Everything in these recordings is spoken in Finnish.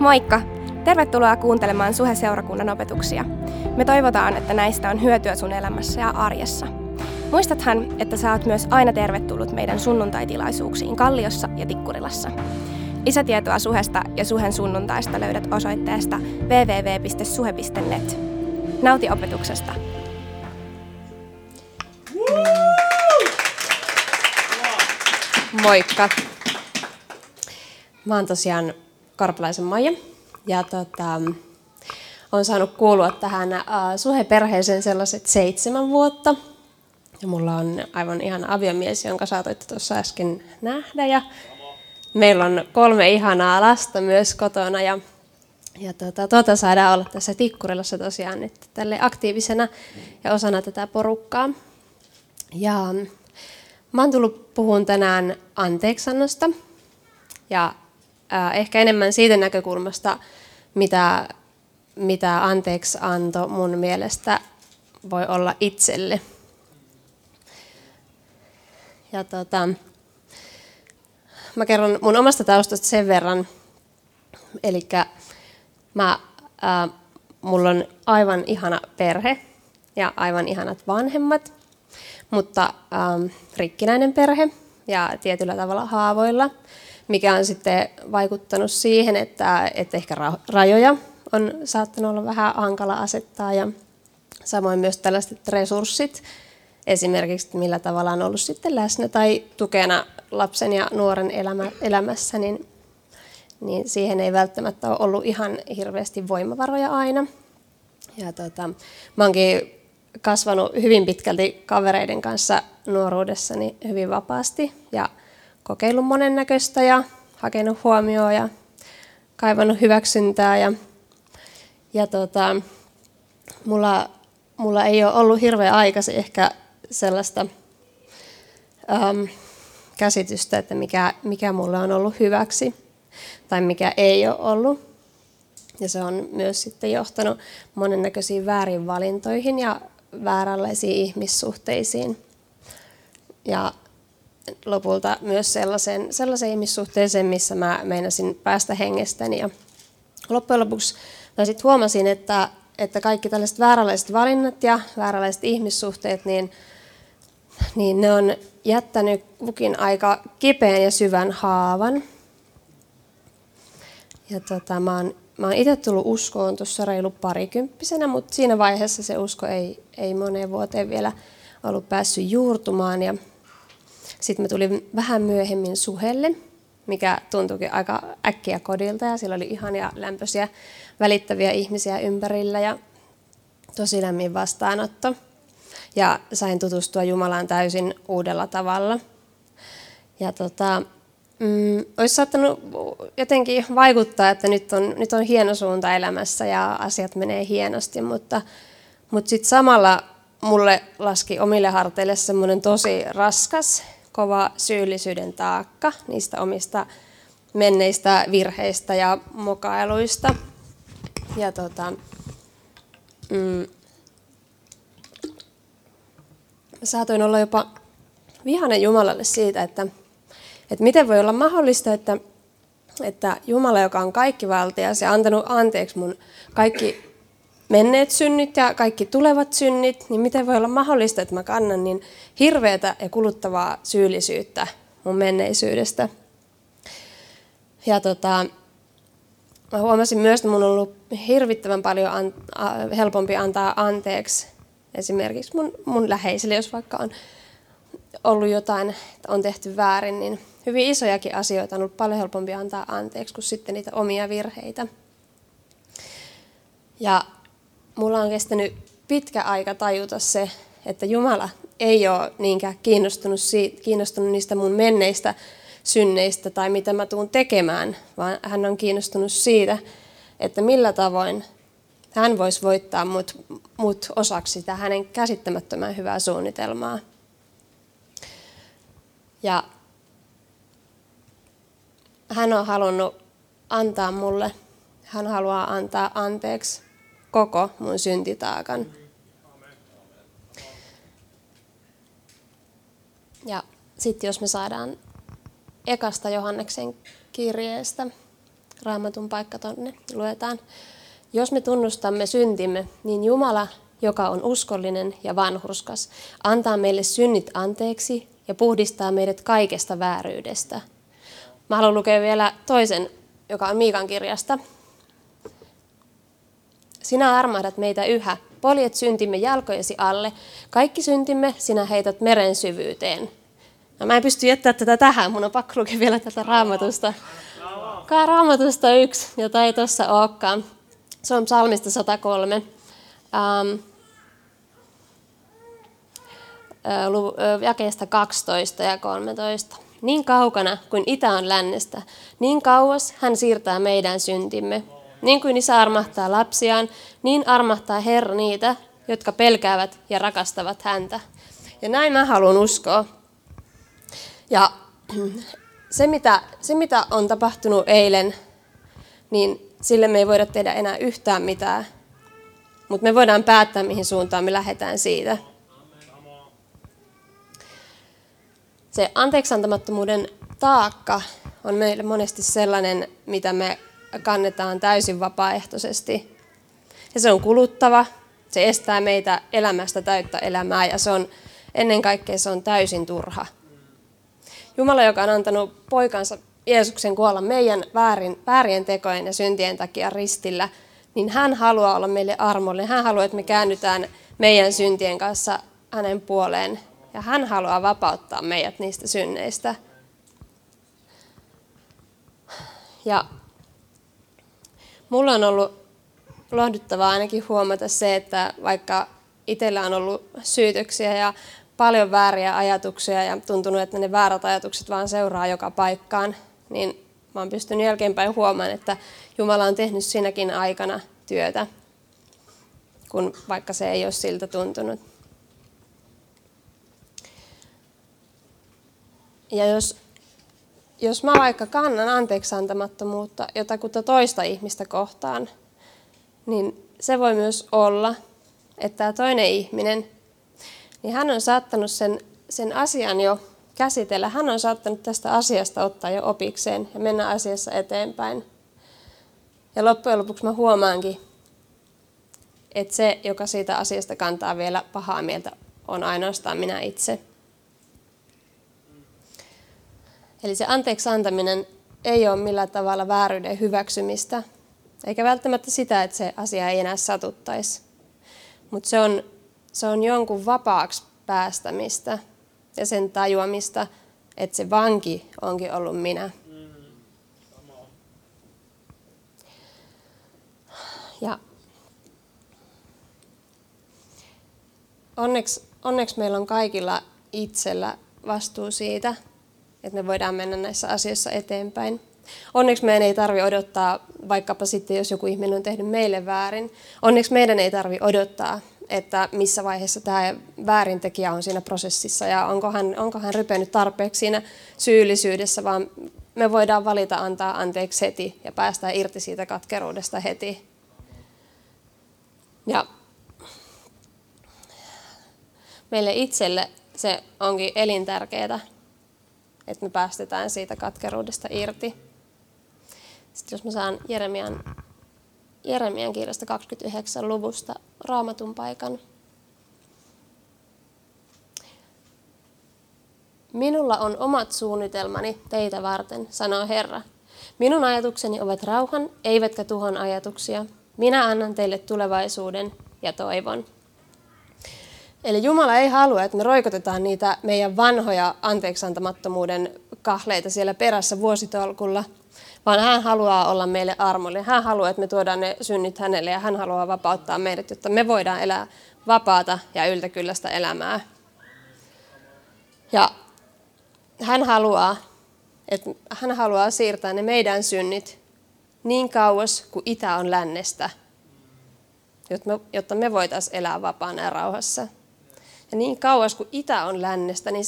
Moikka! Tervetuloa kuuntelemaan Suhe-seurakunnan opetuksia. Me toivotaan, että näistä on hyötyä sun elämässä ja arjessa. Muistathan, että sä oot myös aina tervetullut meidän sunnuntaitilaisuuksiin Kalliossa ja Tikkurilassa. Lisätietoa Suhesta ja Suhen sunnuntaista löydät osoitteesta www.suhe.net. Nauti opetuksesta! Moikka! Mä oon tosiaan Karpalaisen Maija ja oon saanut kuulua tähän Suhe-perheeseen sellaiset 7 vuotta. Ja mulla on aivan ihana aviomies, jonka saatoitte tuossa äsken nähdä. Ja meillä on 3 ihanaa lasta myös kotona ja saadaan olla tässä Tikkurilassa tosiaan nyt tälle aktiivisena ja osana tätä porukkaa. Ja mä oon tullut puhumaan tänään anteeksannosta ja ehkä enemmän siitä näkökulmasta, mitä anteeksianto mun mielestä voi olla itselle. Ja mä kerron mun omasta taustasta sen verran, eli mulla on aivan ihana perhe ja aivan ihanat vanhemmat, mutta rikkinäinen perhe ja tietyllä tavalla haavoilla, mikä on sitten vaikuttanut siihen, että ehkä rajoja on saattanut olla vähän hankala asettaa ja samoin myös tällaiset resurssit, esimerkiksi millä tavalla on ollut sitten läsnä tai tukena lapsen ja nuoren elämässä, niin siihen ei välttämättä ole ollut ihan hirveästi voimavaroja aina. Ja mä oonkin kasvanut hyvin pitkälti kavereiden kanssa nuoruudessani hyvin vapaasti ja kokeillut monennäköistä ja hakenut huomioon ja kaivannut hyväksyntää. Mulla ei ole ollut hirveän aikaisin ehkä sellaista käsitystä, että mikä mulle on ollut hyväksi tai mikä ei ole ollut. Ja se on myös sitten johtanut monennäköisiin väärin valintoihin ja vääränlaisiin ihmissuhteisiin. Ja lopulta myös sellaiseen ihmissuhteeseen, missä mä meinasin päästä hengestäni. Ja loppujen lopuksi mä sitten huomasin, että kaikki tällaiset vääränlaiset valinnat ja vääränlaiset ihmissuhteet, niin ne on jättänyt kukin aika kipeän ja syvän haavan. Ja mä oon itse tullut uskoon tuossa reilu 20-vuotiaana, mutta siinä vaiheessa se usko ei moneen vuoteen vielä ollut päässyt juurtumaan. Ja sitten mä tulin vähän myöhemmin Suhelle, mikä tuntuikin aika äkkiä kodilta ja siellä oli ihania lämpöisiä välittäviä ihmisiä ympärillä ja tosi lämmin vastaanotto. Ja sain tutustua Jumalaan täysin uudella tavalla. Ja olisi saattanut jotenkin vaikuttaa, että nyt on hieno suunta elämässä ja asiat menee hienosti, mutta sitten samalla mulle laski omille harteille semmoinen tosi raskas, kova syyllisyyden taakka niistä omista menneistä virheistä ja mokailuista. Ja saatoin olla jopa vihainen Jumalalle siitä, että miten voi olla mahdollista, että Jumala, joka on kaikkivaltias ja antanut anteeksi mun kaikki menneet synnit ja kaikki tulevat synnit, niin miten voi olla mahdollista, että mä kannan niin hirveätä ja kuluttavaa syyllisyyttä mun menneisyydestä. Ja mä huomasin myös, että mun on ollut hirvittävän paljon helpompi antaa anteeksi esimerkiksi mun läheisille, jos vaikka on ollut jotain, että on tehty väärin, niin hyvin isojakin asioita on ollut paljon helpompi antaa anteeksi kuin sitten niitä omia virheitä. Ja mulla on kestänyt pitkä aika tajuta se, että Jumala ei ole niinkään kiinnostunut niistä mun menneistä synneistä tai mitä mä tuun tekemään, vaan hän on kiinnostunut siitä, että millä tavoin hän voisi voittaa mut osaksi sitä hänen käsittämättömän hyvää suunnitelmaa. Ja hän on halunnut antaa mulle, hän haluaa antaa anteeksi koko mun syntitaakan. Ja sitten jos me saadaan ekasta Johanneksen kirjeestä Raamatun paikka tuonne luetaan. Jos me tunnustamme syntimme, niin Jumala, joka on uskollinen ja vanhurskas, antaa meille synnit anteeksi ja puhdistaa meidät kaikesta vääryydestä. Mä haluan lukea vielä toisen, joka on Miikan kirjasta. Sinä armahdat meitä yhä, poljet syntimme jalkojesi alle, kaikki syntimme sinä heität meren syvyyteen. No, mä en pysty jättämään tätä tähän, mun on pakko lukea vielä tätä Raamatusta. Raamatusta 1, jota ei tuossa olekaan. Se on psalmista 103. Jakeesta 12 ja 13. Niin kaukana kuin itä on lännestä, niin kauas hän siirtää meidän syntimme. Niin kuin isä armahtaa lapsiaan, niin armahtaa Herra niitä, jotka pelkäävät ja rakastavat häntä. Ja näin mä haluan uskoa. Ja se mitä on tapahtunut eilen, niin sille me ei voida tehdä enää yhtään mitään. Mutta me voidaan päättää, mihin suuntaan me lähdetään siitä. Se anteeksiantamattomuuden taakka on meille monesti sellainen, mitä me kannetaan täysin vapaaehtoisesti. Ja se on kuluttava, se estää meitä elämästä täyttä elämää ja se on ennen kaikkea täysin turha. Jumala, joka on antanut poikansa Jeesuksen kuolla meidän väärien tekojen ja syntien takia ristillä, niin hän haluaa olla meille armollinen. Hän haluaa, että me käännytään meidän syntien kanssa hänen puoleen. Ja hän haluaa vapauttaa meidät niistä synneistä. Ja mulla on ollut lohduttavaa ainakin huomata se, että vaikka itsellä on ollut syytöksiä ja paljon vääriä ajatuksia ja tuntunut, että ne väärät ajatukset vaan seuraa joka paikkaan, niin mä oon pystynyt jälkeenpäin huomaan, että Jumala on tehnyt sinäkin aikana työtä, kun vaikka se ei ole siltä tuntunut. Ja jos mä vaikka kannan anteeksiantamattomuutta jotakuta toista ihmistä kohtaan, niin se voi myös olla, että tämä toinen ihminen, niin hän on saattanut sen asian jo käsitellä. Hän on saattanut tästä asiasta ottaa jo opikseen ja mennä asiassa eteenpäin. Ja loppujen lopuksi mä huomaankin, että se, joka siitä asiasta kantaa vielä pahaa mieltä, on ainoastaan minä itse. Eli se anteeksi antaminen ei ole millään tavalla vääryyden hyväksymistä, eikä välttämättä sitä, että se asia ei enää satuttaisi. Mutta se on jonkun vapaaksi päästämistä ja sen tajuamista, että se vanki onkin ollut minä. Ja onneksi meillä on kaikilla itsellä vastuu siitä, että me voidaan mennä näissä asioissa eteenpäin. Onneksi meidän ei tarvitse odottaa, vaikkapa sitten, jos joku ihminen on tehnyt meille väärin. Onneksi meidän ei tarvitse odottaa, että missä vaiheessa tämä väärintekijä on siinä prosessissa ja onko hän rypennyt tarpeeksi siinä syyllisyydessä, vaan me voidaan valita antaa anteeksi heti ja päästään irti siitä katkeruudesta heti. Ja meille itselle se onkin elintärkeää, että me päästetään siitä katkeruudesta irti. Sitten jos mä saan Jeremian kirjasta 29 luvusta Raamatun paikan. Minulla on omat suunnitelmani teitä varten, sanoo Herra. Minun ajatukseni ovat rauhan, eivätkä tuhon ajatuksia. Minä annan teille tulevaisuuden ja toivon. Eli Jumala ei halua, että me roikotetaan niitä meidän vanhoja anteeksiantamattomuuden kahleita siellä perässä vuositolkulla, vaan hän haluaa olla meille armollinen. Hän haluaa, että me tuodaan ne synnit hänelle ja hän haluaa vapauttaa meidät, jotta me voidaan elää vapaata ja yltäkylläistä elämää. Ja hän haluaa siirtää ne meidän synnit niin kauas kuin itä on lännestä, jotta me voitaisiin elää vapaana ja rauhassa. Ja niin kauas kuin itä on lännestä, niin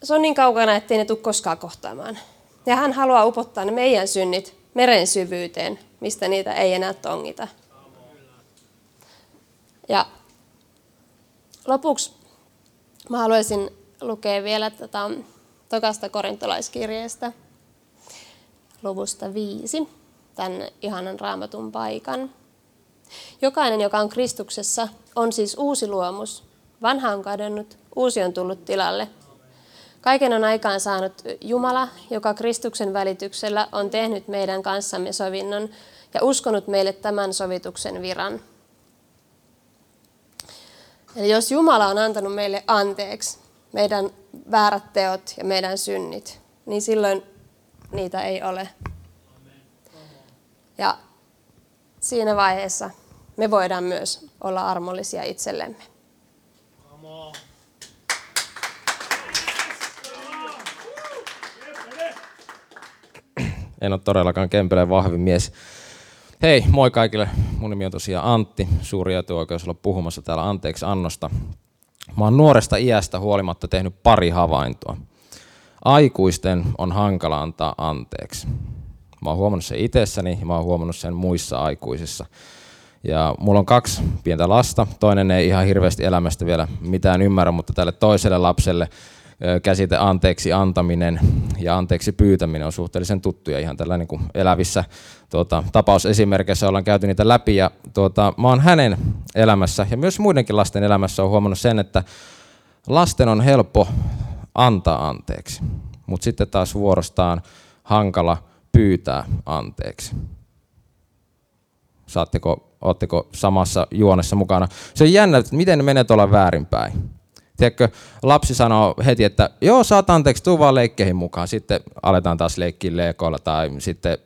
se on niin kaukana, ettei ne tule koskaan kohtaamaan. Ja hän haluaa upottaa ne meidän synnit meren syvyyteen, mistä niitä ei enää tongita. Ja lopuksi mä haluaisin lukea vielä tätä tokasta korintolaiskirjeestä. luvusta 5, tämän ihanan Raamatun paikan. Jokainen, joka on Kristuksessa, on siis uusi luomus. Vanha on kadonnut, uusi on tullut tilalle. Kaiken on aikaan saanut Jumala, joka Kristuksen välityksellä on tehnyt meidän kanssamme sovinnon ja uskonut meille tämän sovituksen viran. Eli jos Jumala on antanut meille anteeksi meidän väärät teot ja meidän synnit, niin silloin niitä ei ole. Ja siinä vaiheessa me voidaan myös olla armollisia itsellemme. En ole todellakaan Kempeleen vahvin mies. Hei, moi kaikille. Mun nimi on tosiaan Antti. Suuri etuoikeus olla puhumassa täällä anteeksi annosta. Mä oon nuoresta iästä huolimatta tehnyt pari havaintoa. Aikuisten on hankala antaa anteeksi. Mä oon huomannut sen itsessäni ja mä oon huomannut sen muissa aikuisissa. Ja mulla on 2 pientä lasta. Toinen ei ihan hirveästi elämästä vielä mitään ymmärrä, mutta tälle toiselle lapselle käsite anteeksi antaminen ja anteeksi pyytäminen on suhteellisen tuttuja. Ihan tällainen kuin elävissä tapausesimerkeissä ollaan käyty niitä läpi. Ja mä oon hänen elämässä ja myös muidenkin lasten elämässä on huomannut sen, että lasten on helppo antaa anteeksi, mutta sitten taas vuorostaan hankala pyytää anteeksi. Ootteko samassa juonessa mukana? Se on jännä, että miten ne menee tuolla väärinpäin. Tiedätkö, lapsi sanoo heti, että joo, saat anteeksi, tuu vaan leikkeihin mukaan. Sitten aletaan taas leikkiä leekoilla tai sitten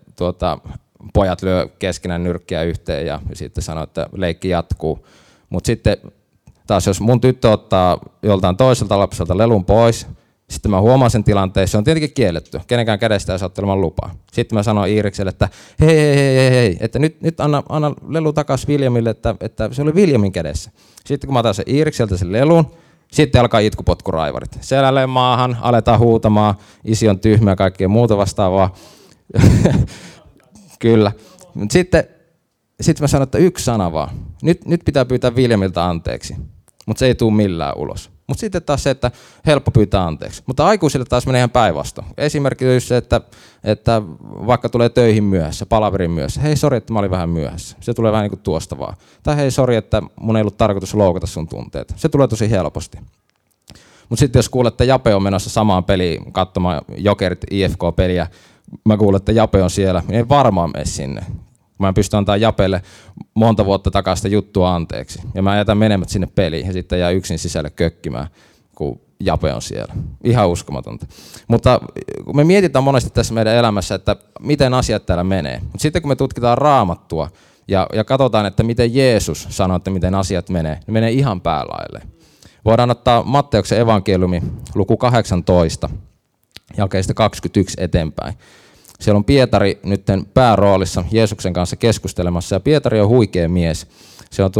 pojat lyö keskenään nyrkkiä yhteen ja sitten sanoo, että leikki jatkuu. Mutta sitten taas jos mun tyttö ottaa joltain toiselta lapselta lelun pois, sitten mä huomaan sen tilanteen, se on tietenkin kielletty. Kenenkään kädestä ei saa ilman lupaa. Sitten mä sanon Iirikselle, että hei, että nyt anna lelu takaisin Viljamille, että se oli Viljamin kädessä. Sitten kun mä otan sen Iirikseltä sen lelun, sitten alkaa itkupotkuraivarit. Selälleen maahan, aletaan huutamaan, isi on tyhmä ja kaikkea muuta vastaavaa. Kyllä. Sitten mä sanon, että 1 sana vaan. Nyt pitää pyytää Viljamilta anteeksi, mutta se ei tule millään ulos. Mutta sitten taas se, että helppo pyytää anteeksi. Mutta aikuisille taas menee ihan päinvastoin. Esimerkiksi se, että vaikka tulee töihin myöhässä, palaverin myöhässä. Hei, sori, että mä olin vähän myöhässä. Se tulee vähän niin kuin tuosta vaan. Tai hei, sori, että mun ei ollut tarkoitus loukata sun tunteita. Se tulee tosi helposti. Mutta sitten jos kuulet, että Jape on menossa samaan peliin katsomaan Jokerit IFK-peliä, mä kuulen, että Jape on siellä, niin ei varmaan mene sinne. Mä en pysty antaa Japelle monta vuotta takaista juttua anteeksi. Ja mä jätän menemät sinne peliin ja sitten jää yksin sisälle kökkimään, kun Jape on siellä. Ihan uskomatonta. Mutta me mietitään monesti tässä meidän elämässä, että miten asiat täällä menee. Mutta sitten kun me tutkitaan Raamattua ja katsotaan, että miten Jeesus sanoo, että miten asiat menee, niin menee ihan päälaille. Voidaan ottaa Matteuksen evankeliumi luku 18, jakeista 21 eteenpäin. Siellä on Pietari nytten pääroolissa Jeesuksen kanssa keskustelemassa, ja Pietari on huikea mies. Se on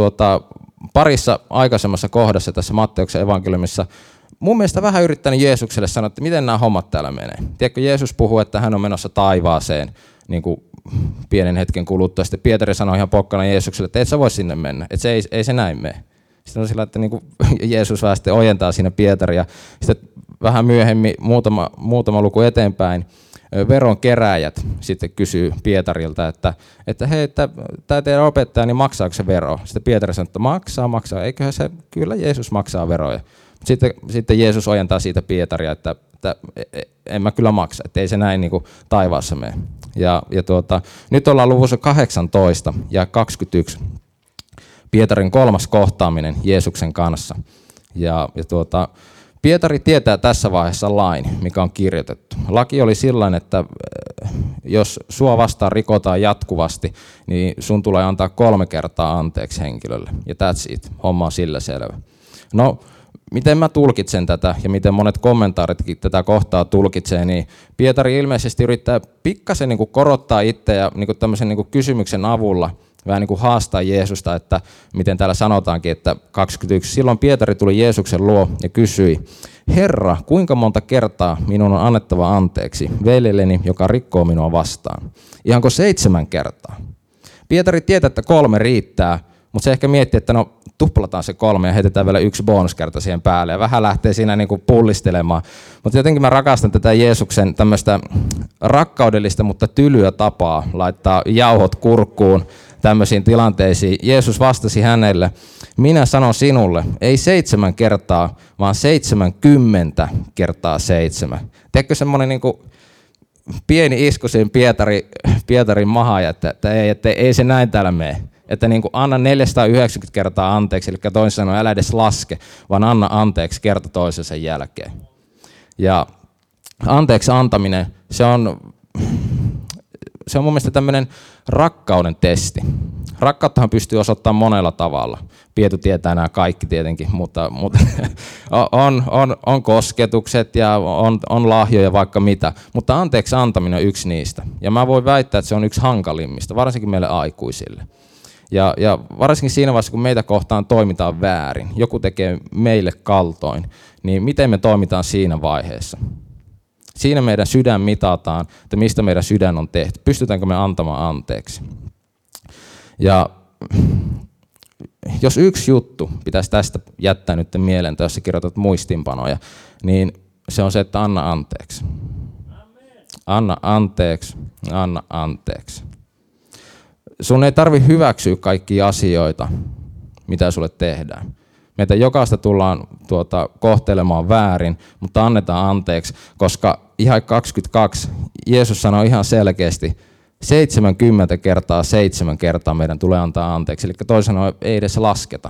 parissa aikaisemmassa kohdassa tässä Matteuksen evankeliumissa mun mielestä vähän yrittänyt Jeesukselle sanoa, että miten nämä hommat täällä menee. Tiedätkö, Jeesus puhuu, että hän on menossa taivaaseen niin kuin pienen hetken kuluttua. Sitten Pietari sanoi ihan pokkana Jeesukselle, että et sä voi sinne mennä, että ei se näin mene. Sitten on sillä, että niin kuin Jeesus vähän sitten ojentaa siinä Pietaria. Sitten vähän myöhemmin, muutama luku eteenpäin, veronkeräjät sitten kysyy Pietarilta, että hei, tämä teidän opettaja, niin maksaako se veroa? Sitten Pietari sanoo, että maksaa, eiköhän se, kyllä Jeesus maksaa veroja. Sitten Jeesus ojentaa siitä Pietaria, että en mä kyllä maksa, että ei se näin niin kuin taivaassa mene. Nyt ollaan luvussa 18 ja 21, Pietarin 3. kohtaaminen Jeesuksen kanssa. Pietari tietää tässä vaiheessa lain, mikä on kirjoitettu. Laki oli sellainen, että jos sua vastaan rikotaan jatkuvasti, niin sun tulee antaa 3 kertaa anteeksi henkilölle. Ja that's it. Homma on sillä selvä. No, miten mä tulkitsen tätä ja miten monet kommentaaritkin tätä kohtaa tulkitsee, niin Pietari ilmeisesti yrittää pikkasen niin kuin korottaa itse ja niin kuin tämmöisen niin kuin kysymyksen avulla vähän niin kuin haastaa Jeesusta, että miten täällä sanotaankin, että 21. Silloin Pietari tuli Jeesuksen luo ja kysyi, Herra, kuinka monta kertaa minun on annettava anteeksi veljelleni, joka rikkoo minua vastaan? Ihanko 7 kertaa? Pietari tietää, että 3 riittää, mutta se ehkä miettii, että no tuplataan se 3 ja heitetään vielä 1 bonuskerta siihen päälle ja vähän lähtee siinä niin kuin pullistelemaan. Mutta jotenkin mä rakastan tätä Jeesuksen tämmöistä rakkaudellista, mutta tylyä tapaa laittaa jauhot kurkkuun tämmöisiin tilanteisiin. Jeesus vastasi hänelle, minä sanon sinulle, ei 7 kertaa, vaan 70 kertaa 7. Teekö semmoinen niin kuin pieni isku siihen Pietarin mahaan, että ei se näin täällä mene. Että niin kuin anna 490 kertaa anteeksi, eli toisin sanoen älä edes laske, vaan anna anteeksi kerta toisensa jälkeen. Ja anteeksi antaminen, se on mun mielestä tämmöinen rakkauden testi. Rakkauttahan pystyy osoittamaan monella tavalla. Pietu tietää nämä kaikki tietenkin, mutta on kosketukset ja on lahjoja vaikka mitä. Mutta anteeksi antaminen on yksi niistä. Ja mä voin väittää, että se on yksi hankalimmista, varsinkin meille aikuisille. Ja varsinkin siinä vaiheessa, kun meitä kohtaan toimitaan väärin, joku tekee meille kaltoin, niin miten me toimitaan siinä vaiheessa? Siinä meidän sydän mitataan, että mistä meidän sydän on tehty. Pystytäänkö me antamaan anteeksi? Ja jos yksi juttu pitäisi tästä jättää nyt mieleen, jos sä kirjoitat muistinpanoja, niin se on se, että anna anteeksi. Anna anteeksi, anna anteeksi. Sun ei tarvitse hyväksyä kaikkia asioita, mitä sulle tehdään. Meitä jokaista tullaan kohtelemaan väärin, mutta annetaan anteeksi, koska ihan 22 Jeesus sanoi ihan selkeästi, 70 kertaa 7 kertaa meidän tulee antaa anteeksi, eli toisin sanoen ei edes lasketa.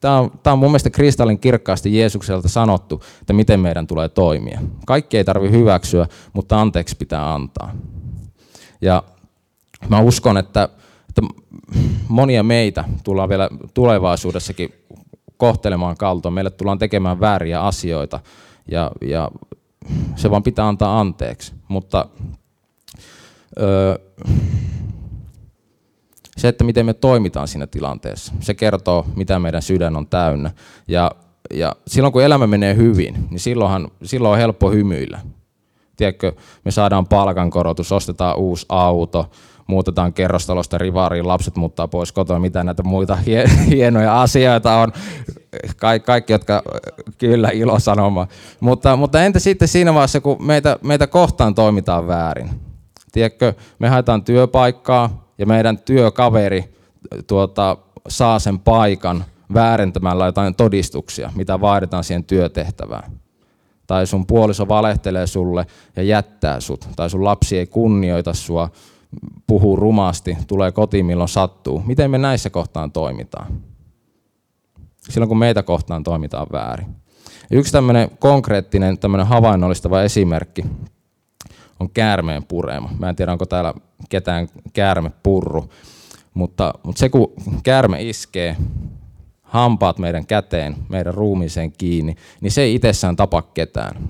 Tämä on mun mielestä kristallin kirkkaasti Jeesukselta sanottu, että miten meidän tulee toimia. Kaikki ei tarvitse hyväksyä, mutta anteeksi pitää antaa. Ja mä uskon, että monia meitä tullaan vielä tulevaisuudessakin kohtelemaan kaltoon. Meille tullaan tekemään vääriä asioita ja se vaan pitää antaa anteeksi. Mutta se, että miten me toimitaan siinä tilanteessa, se kertoo, mitä meidän sydän on täynnä. Ja silloin, kun elämä menee hyvin, niin silloin on helppo hymyillä. Tiedätkö, me saadaan palkankorotus, ostetaan uusi auto, muutetaan kerrostalosta rivariin, lapset muuttaa pois kotoa, mitä näitä muita hienoja asioita on. Kaikki, jotka kyllä ilo sanomaan. Mutta entä sitten siinä vaiheessa, kun meitä kohtaan toimitaan väärin? Tiedätkö, me haetaan työpaikkaa ja meidän työkaveri saa sen paikan väärentämällä jotain todistuksia, mitä vaaditaan siihen työtehtävään. Tai sun puoliso valehtelee sulle ja jättää sut. Tai sun lapsi ei kunnioita sua, puhuu rumasti, tulee kotiin milloin sattuu. Miten me näissä kohtaan toimitaan? Silloin kun meitä kohtaan toimitaan väärin. Yksi tämmöinen konkreettinen, tämmöinen havainnollistava esimerkki on käärmeen purema. Mä en tiedä, onko täällä ketään käärmepurru, mutta se kun käärme iskee hampaat meidän käteen, meidän ruumiiseen kiinni, niin se ei itsessään tapa ketään.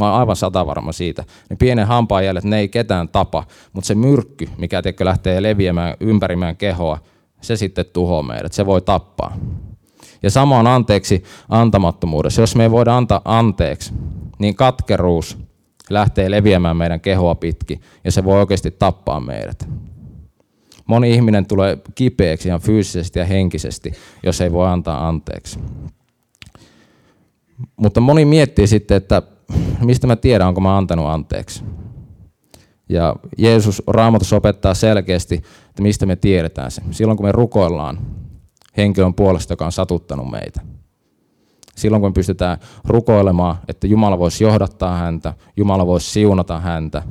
Mä oon aivan satavarma siitä. Ne pienen hampaanjäljet, ne ei ketään tapa, mutta se myrkky, mikä lähtee leviämään ympäri meidän kehoa, se sitten tuhoaa meidät, se voi tappaa. Ja sama on anteeksi antamattomuudessa. Jos me ei voida antaa anteeksi, niin katkeruus lähtee leviämään meidän kehoa pitkin ja se voi oikeasti tappaa meidät. Moni ihminen tulee kipeäksi ihan fyysisesti ja henkisesti, jos ei voi antaa anteeksi. Mutta moni miettii sitten, että mistä mä tiedän, onko mä antanut anteeksi. Ja Jeesus Raamatussa opettaa selkeästi, että mistä me tiedetään se. Silloin kun me rukoillaan henkilön puolesta, joka on satuttanut meitä. Silloin kun me pystytään rukoilemaan, että Jumala voisi johdattaa häntä, Jumala voisi siunata häntä.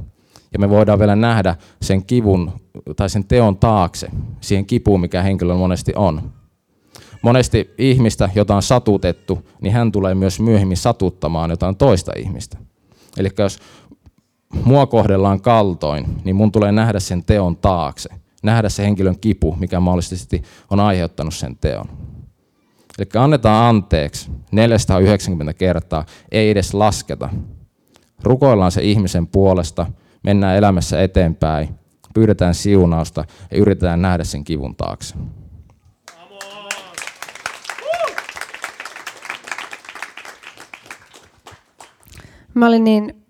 Ja me voidaan vielä nähdä sen kivun tai sen teon taakse, siihen kipuun, mikä henkilöllä monesti on. Monesti ihmistä, jota on satutettu, niin hän tulee myös myöhemmin satuttamaan jotain toista ihmistä. Eli jos mua kohdellaan kaltoin, niin mun tulee nähdä sen teon taakse. Nähdä se henkilön kipu, mikä mahdollisesti on aiheuttanut sen teon. Eli annetaan anteeksi 490 kertaa, ei edes lasketa. Rukoillaan se ihmisen puolesta, mennään elämässä eteenpäin, pyydetään siunausta ja yritetään nähdä sen kivun taakse. Mä olin niin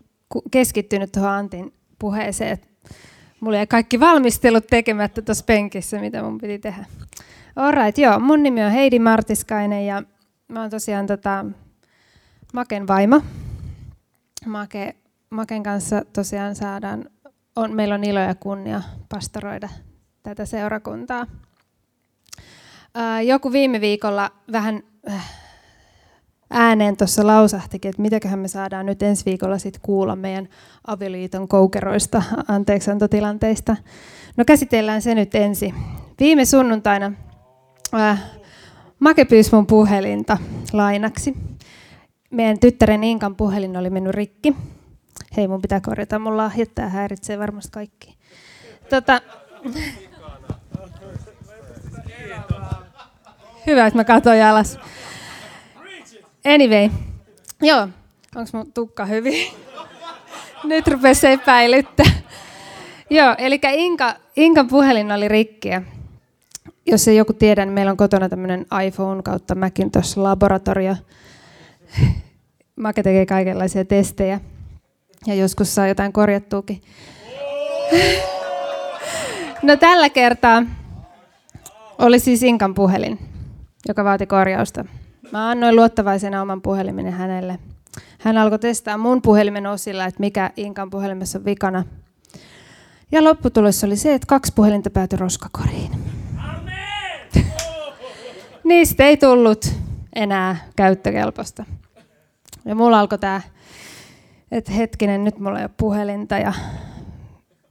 keskittynyt tuohon Antin puheeseen, että mulla jäi kaikki valmistelut tekemättä tuossa penkissä, mitä mun piti tehdä. Alright, joo. Mun nimi on Heidi Martiskainen ja mä oon tosiaan Maken vaimo. Maken kanssa tosiaan meillä on ilo ja kunnia pastoroida tätä seurakuntaa. Joku viime viikolla vähän ääneen tuossa lausahtikin, että mitäköhän me saadaan nyt ensi viikolla sit kuulla meidän avioliiton koukeroista, anteeksiantotilanteista. No käsitellään se nyt ensin. Viime sunnuntaina Make pyysi mun puhelinta lainaksi. Meidän tyttären Inkan puhelin oli mennyt rikki. Hei, mun pitää korjata mun lahjat, tää häiritsee varmasti kaikki. Hyvä, että mä katsoin alas. Anyway, joo, onks mun tukka hyvin? Nyt rupes epäilyttää. Joo, eli Inkan puhelin oli rikki. Jos ei joku tiedä, niin meillä on kotona tämmöinen iPhone kautta Macintosh laboratorio. Make tekee kaikenlaisia testejä ja joskus saa jotain korjattuukin. No tällä kertaa oli siis Inkan puhelin, joka vaati korjausta. Mä annoin luottavaisena oman puhelimeni hänelle. Hän alkoi testaa mun puhelimen osilla, että mikä Inkan puhelimessa on vikana. Ja lopputulos oli se, että 2 puhelinta päätyi roskakoriin. Amen! Niistä ei tullut enää käyttökelpoista. Ja mulla alkoi tää, että hetkinen, nyt mulla ei ole puhelinta. Ja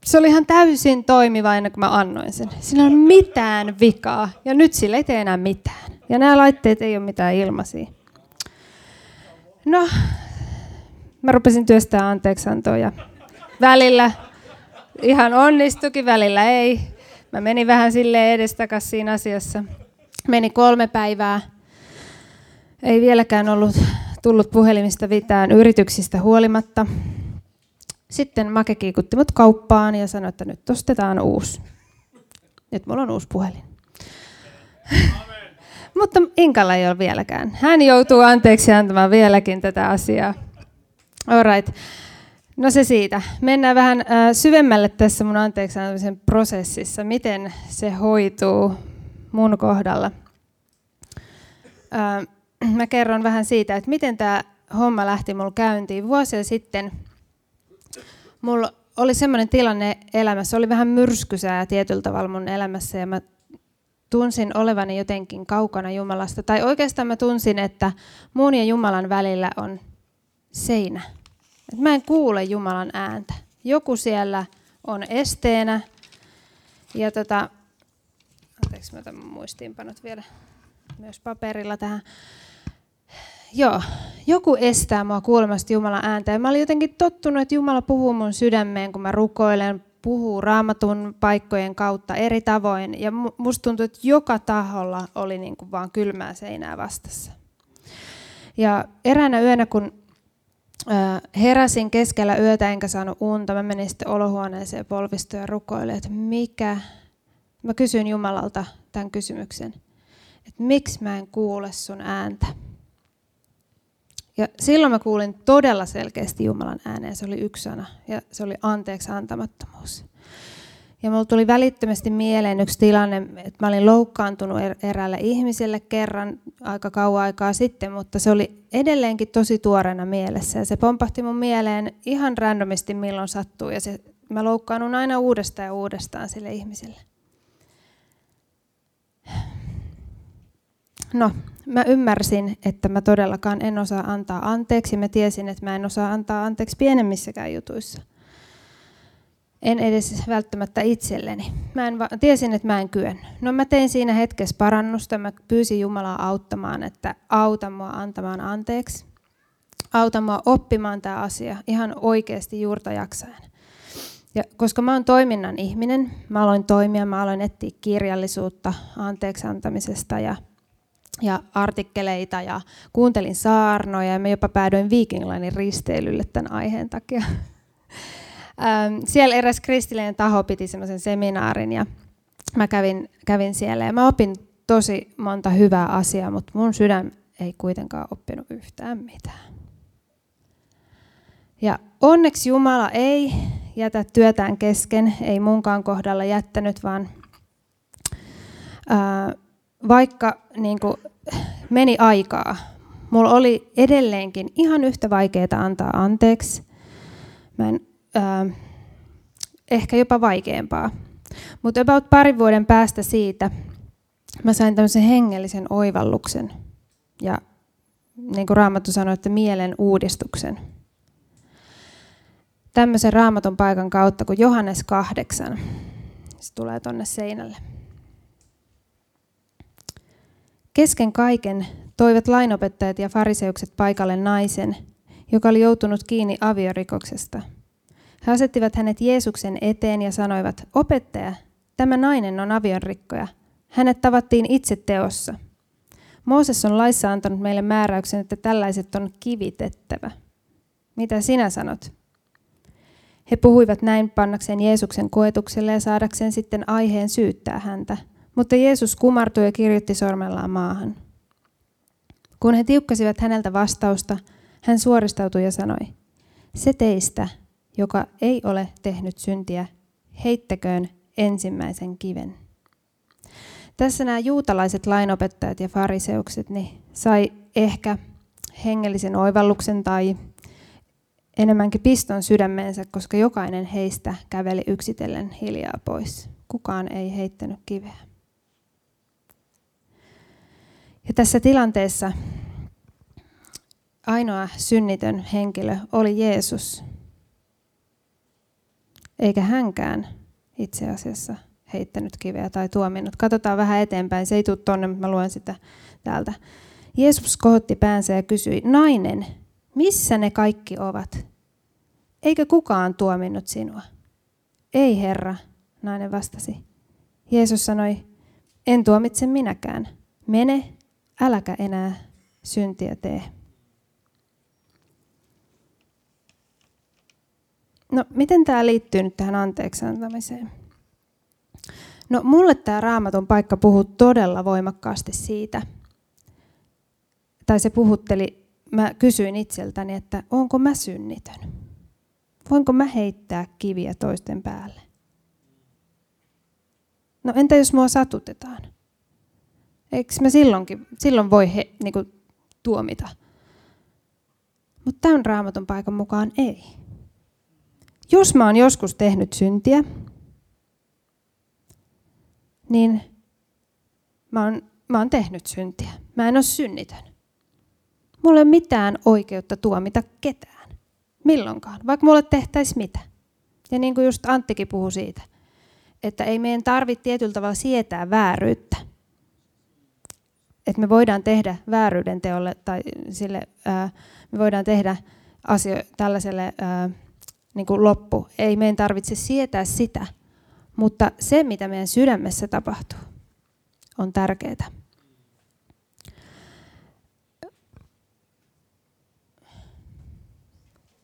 se oli ihan täysin toimiva aina, kun mä annoin sen. Siinä ei ole mitään vikaa ja nyt sillä ei tee enää mitään. Ja nämä laitteet ei ole mitään ilmaisia. No, mä rupesin työstämään anteeksiantoa ja välillä ihan onnistukin, välillä ei. Mä menin vähän silleen edestakas siinä asiassa. Meni 3 päivää. Ei vieläkään tullut puhelimista mitään yrityksistä huolimatta. Sitten Make kiikutti mut kauppaan ja sanoi, että nyt ostetaan uusi. Nyt mulla on uusi puhelin. Mutta Inkalla ei ole vieläkään. Hän joutuu anteeksi antamaan vieläkin tätä asiaa. Alright. No se siitä. Mennään vähän syvemmälle tässä mun anteeksiantamisen prosessissa. Miten se hoituu mun kohdalla. Mä kerron vähän siitä, että miten tämä homma lähti mulla käyntiin. Vuosia sitten mulla oli semmoinen tilanne elämässä. Oli vähän myrskysää tietyllä tavalla mun elämässä ja mä tunsin olevani jotenkin kaukana Jumalasta. Tai oikeastaan mä tunsin, että mun ja Jumalan välillä on seinä. Et mä en kuule Jumalan ääntä. Joku siellä on esteenä. Ja anteeksi, mä otan muistiinpanot vielä myös paperilla tähän. Joo, joku estää mua kuulemasta Jumalan ääntä. Ja mä olin jotenkin tottunut, että Jumala puhuu mun sydämeen, kun mä rukoilen. Puhuu Raamatun paikkojen kautta eri tavoin ja musta tuntui, että joka taholla oli niin kuin vaan kylmää seinää vastassa. Ja eräänä yönä, kun heräsin keskellä yötä enkä saanut unta, mä menin sitten olohuoneeseen polvistoon ja rukoilin, että mikä... Mä kysyin Jumalalta tämän kysymyksen, että miksi mä en kuule sun ääntä? Ja silloin mä kuulin todella selkeästi Jumalan ääneen. Se oli yksi sana ja se oli anteeksi antamattomuus. Ja mulla tuli välittömästi mieleen yksi tilanne, että mä olin loukkaantunut eräälle ihmiselle kerran aika kauan aikaa sitten, mutta se oli edelleenkin tosi tuoreena mielessä. Ja se pompahti mun mieleen ihan randomisti milloin sattuu ja mä loukkaannun aina uudestaan ja uudestaan sille ihmiselle. No, mä ymmärsin, että mä todellakaan en osaa antaa anteeksi. Mä tiesin, että mä en osaa antaa anteeksi pienemmissäkään jutuissa. En edes välttämättä itselleni. Tiesin, että mä en kyennyt. No mä tein siinä hetkessä parannusta. Mä pyysin Jumalaa auttamaan, että auta mua antamaan anteeksi. Auta mua oppimaan tämä asia ihan oikeasti juurta jaksaen. Ja koska mä oon toiminnan ihminen, mä aloin toimia, mä aloin etsiä kirjallisuutta anteeksi antamisesta ja artikkeleita ja kuuntelin saarnoja ja mä jopa päädyin Viking Linen risteilylle tämän aiheen takia. Siellä eräs kristillinen taho piti semmoisen seminaarin ja mä kävin siellä ja mä opin tosi monta hyvää asiaa, mutta mun sydän ei kuitenkaan oppinut yhtään mitään. Ja onneksi Jumala ei jätä työtään kesken, ei munkaan kohdalla jättänyt, vaan vaikka niin kuin meni aikaa, mulla oli edelleenkin ihan yhtä vaikeaa antaa anteeksi. Mä en, ehkä jopa vaikeampaa. Mutta about parin vuoden päästä siitä mä sain tämmöisen hengellisen oivalluksen. Ja niin kuin Raamattu sanoi, että mielen uudistuksen. Tämmöisen Raamatun paikan kautta kuin Johannes 8. Se tulee tonne seinälle. Kesken kaiken toivat lainopettajat ja fariseukset paikalle naisen, joka oli joutunut kiinni aviorikoksesta. He asettivat hänet Jeesuksen eteen ja sanoivat, opettaja, tämä nainen on avionrikkoja. Hänet tavattiin itse teossa. Mooses on laissa antanut meille määräyksen, että tällaiset on kivitettävä. Mitä sinä sanot? He puhuivat näin pannakseen Jeesuksen koetukselle ja saadakseen sitten aiheen syyttää häntä. Mutta Jeesus kumartui ja kirjoitti sormellaan maahan. Kun he tiukkasivat häneltä vastausta, hän suoristautui ja sanoi, se teistä, joka ei ole tehnyt syntiä, heittäköön ensimmäisen kiven. Tässä nämä juutalaiset lainopettajat ja fariseukset niin sai ehkä hengellisen oivalluksen tai enemmänkin piston sydämeensä, koska jokainen heistä käveli yksitellen hiljaa pois. Kukaan ei heittänyt kiveä. Ja tässä tilanteessa ainoa synnitön henkilö oli Jeesus. Eikä hänkään itse asiassa heittänyt kiveä tai tuominnut. Katsotaan vähän eteenpäin. Se ei tule tuonne, mutta mä luen sitä täältä. Jeesus kohotti päänsä ja kysyi, nainen, missä ne kaikki ovat? Eikö kukaan tuominnut sinua? Ei, Herra, nainen vastasi. Jeesus sanoi, en tuomitse minäkään. Mene, äläkä enää syntiä tee. No, miten tämä liittyy nyt tähän anteeksiantamiseen? No, mulle tämä Raamatun paikka puhuu todella voimakkaasti siitä. Tai se puhutteli, mä kysyin itseltäni, että onko mä synnitön? Voinko mä heittää kiviä toisten päälle? No, entä jos mua satutetaan? Eikö mä silloin voi tuomita? Mutta tämän Raamatun paikan mukaan ei. Jos mä oon joskus tehnyt syntiä, niin mä oon tehnyt syntiä. Mä en ole synnitön. Mulla ei ole mitään oikeutta tuomita ketään. Milloinkaan. Vaikka mulle tehtäisiin mitä. Ja niin kuin just Anttikin puhui siitä, että ei meidän tarvitse tietyllä tavalla sietää vääryyttä. Että me voidaan tehdä vääryyden teolle tai sille, me voidaan tehdä tällaiselle niin kuin loppu. Ei meidän tarvitse sietää sitä, mutta se, mitä meidän sydämessä tapahtuu, on tärkeää.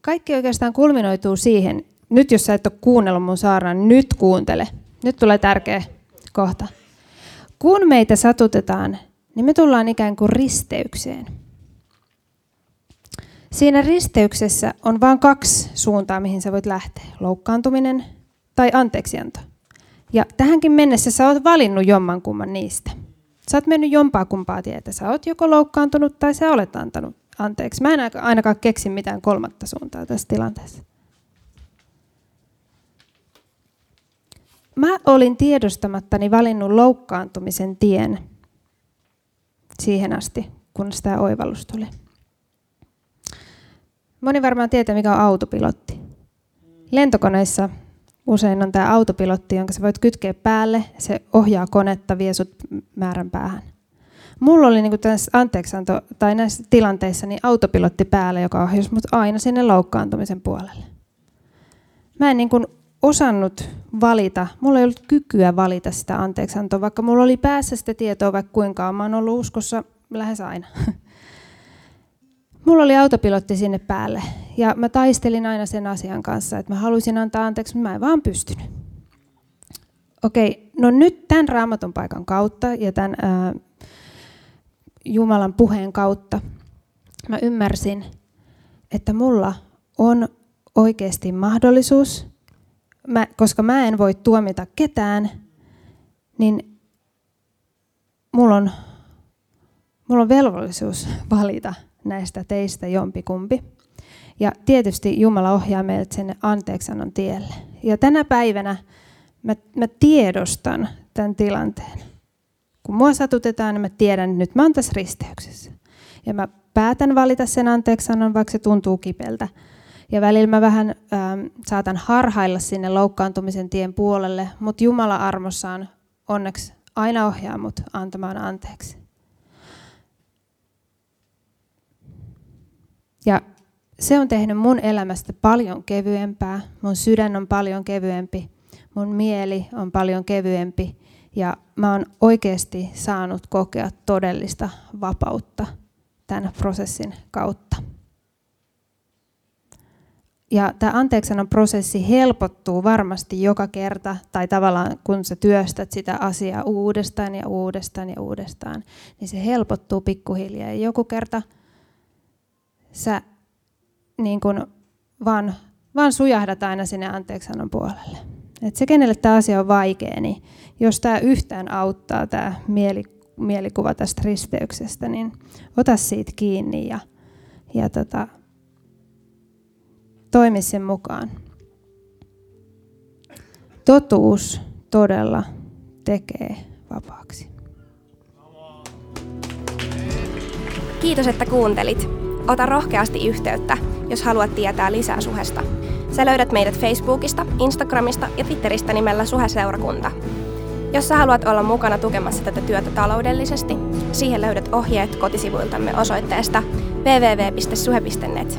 Kaikki oikeastaan kulminoituu siihen. Nyt jos sä et ole kuunnellut mun saarnan, nyt kuuntele. Nyt tulee tärkeä kohta. Kun meitä satutetaan, niin me tullaan ikään kuin risteykseen. Siinä risteyksessä on vain kaksi suuntaa, mihin sä voit lähteä. Loukkaantuminen tai anteeksianto. Ja tähänkin mennessä sä oot valinnut jommankumman niistä. Sä oot mennyt jompaa kumpaa tietä. Sä oot joko loukkaantunut tai sä olet antanut anteeksi. Mä en ainakaan keksi mitään kolmatta suuntaa tässä tilanteessa. Mä olin tiedostamattani valinnut loukkaantumisen tien siihen asti, kunnes tämä oivallus tuli. Moni varmaan tietää, mikä on autopilotti. Lentokoneissa usein on tämä autopilotti, jonka sä voit kytkeä päälle. Se ohjaa konetta, vie sut määrän päähän. Mulla oli niin tässä anteeksianto tai näissä tilanteissa niin autopilotti päällä, joka ohjasi mut aina sinne loukkaantumisen puolelle. Mä en niin kuin osannut valita. Mulla ei ollut kykyä valita sitä anteeksiantoa, vaikka mulla oli päässä sitä tietoa, vaikka kuinka mä oon ollut uskossa lähes aina. Mulla oli autopilotti sinne päälle ja mä taistelin aina sen asian kanssa, että mä halusin antaa anteeksi, mutta mä en vaan pystynyt. Okei, no nyt tämän Raamatun paikan kautta ja tämän Jumalan puheen kautta mä ymmärsin, että mulla on oikeasti mahdollisuus, koska mä en voi tuomita ketään, niin mulla on velvollisuus valita näistä teistä jompikumpi. Ja tietysti Jumala ohjaa meidät sinne anteeksannon tielle. Ja tänä päivänä mä tiedostan tämän tilanteen. Kun mua satutetaan, niin mä tiedän, että nyt mä oon tässä risteyksessä. Ja mä päätän valita sen anteeksannon, vaikka se tuntuu kipeltä. Ja välillä mä vähän saatan harhailla sinne loukkaantumisen tien puolelle, mutta Jumala armossaan onneksi aina ohjaa mut antamaan anteeksi. Ja se on tehnyt mun elämästä paljon kevyempää, mun sydän on paljon kevyempi, mun mieli on paljon kevyempi ja mä oon oikeasti saanut kokea todellista vapautta tämän prosessin kautta. Ja tämä anteeksannon prosessi helpottuu varmasti joka kerta, tai tavallaan kun sä työstät sitä asiaa uudestaan ja uudestaan ja uudestaan, niin se helpottuu pikkuhiljaa. Ja joku kerta sä niin kun vaan sujahdat aina sinne anteeksannon puolelle. Et se, kenelle tämä asia on vaikea, niin jos tämä yhtään auttaa, tämä mielikuva tästä risteyksestä, niin ota siitä kiinni ja toimi sen mukaan. Totuus todella tekee vapaaksi. Kiitos, että kuuntelit. Ota rohkeasti yhteyttä, jos haluat tietää lisää Suhesta. Sä löydät meidät Facebookista, Instagramista ja Twitteristä nimellä Suhe-seurakunta. Jos sä haluat olla mukana tukemassa tätä työtä taloudellisesti, siihen löydät ohjeet kotisivuiltamme osoitteesta www.suhe.net.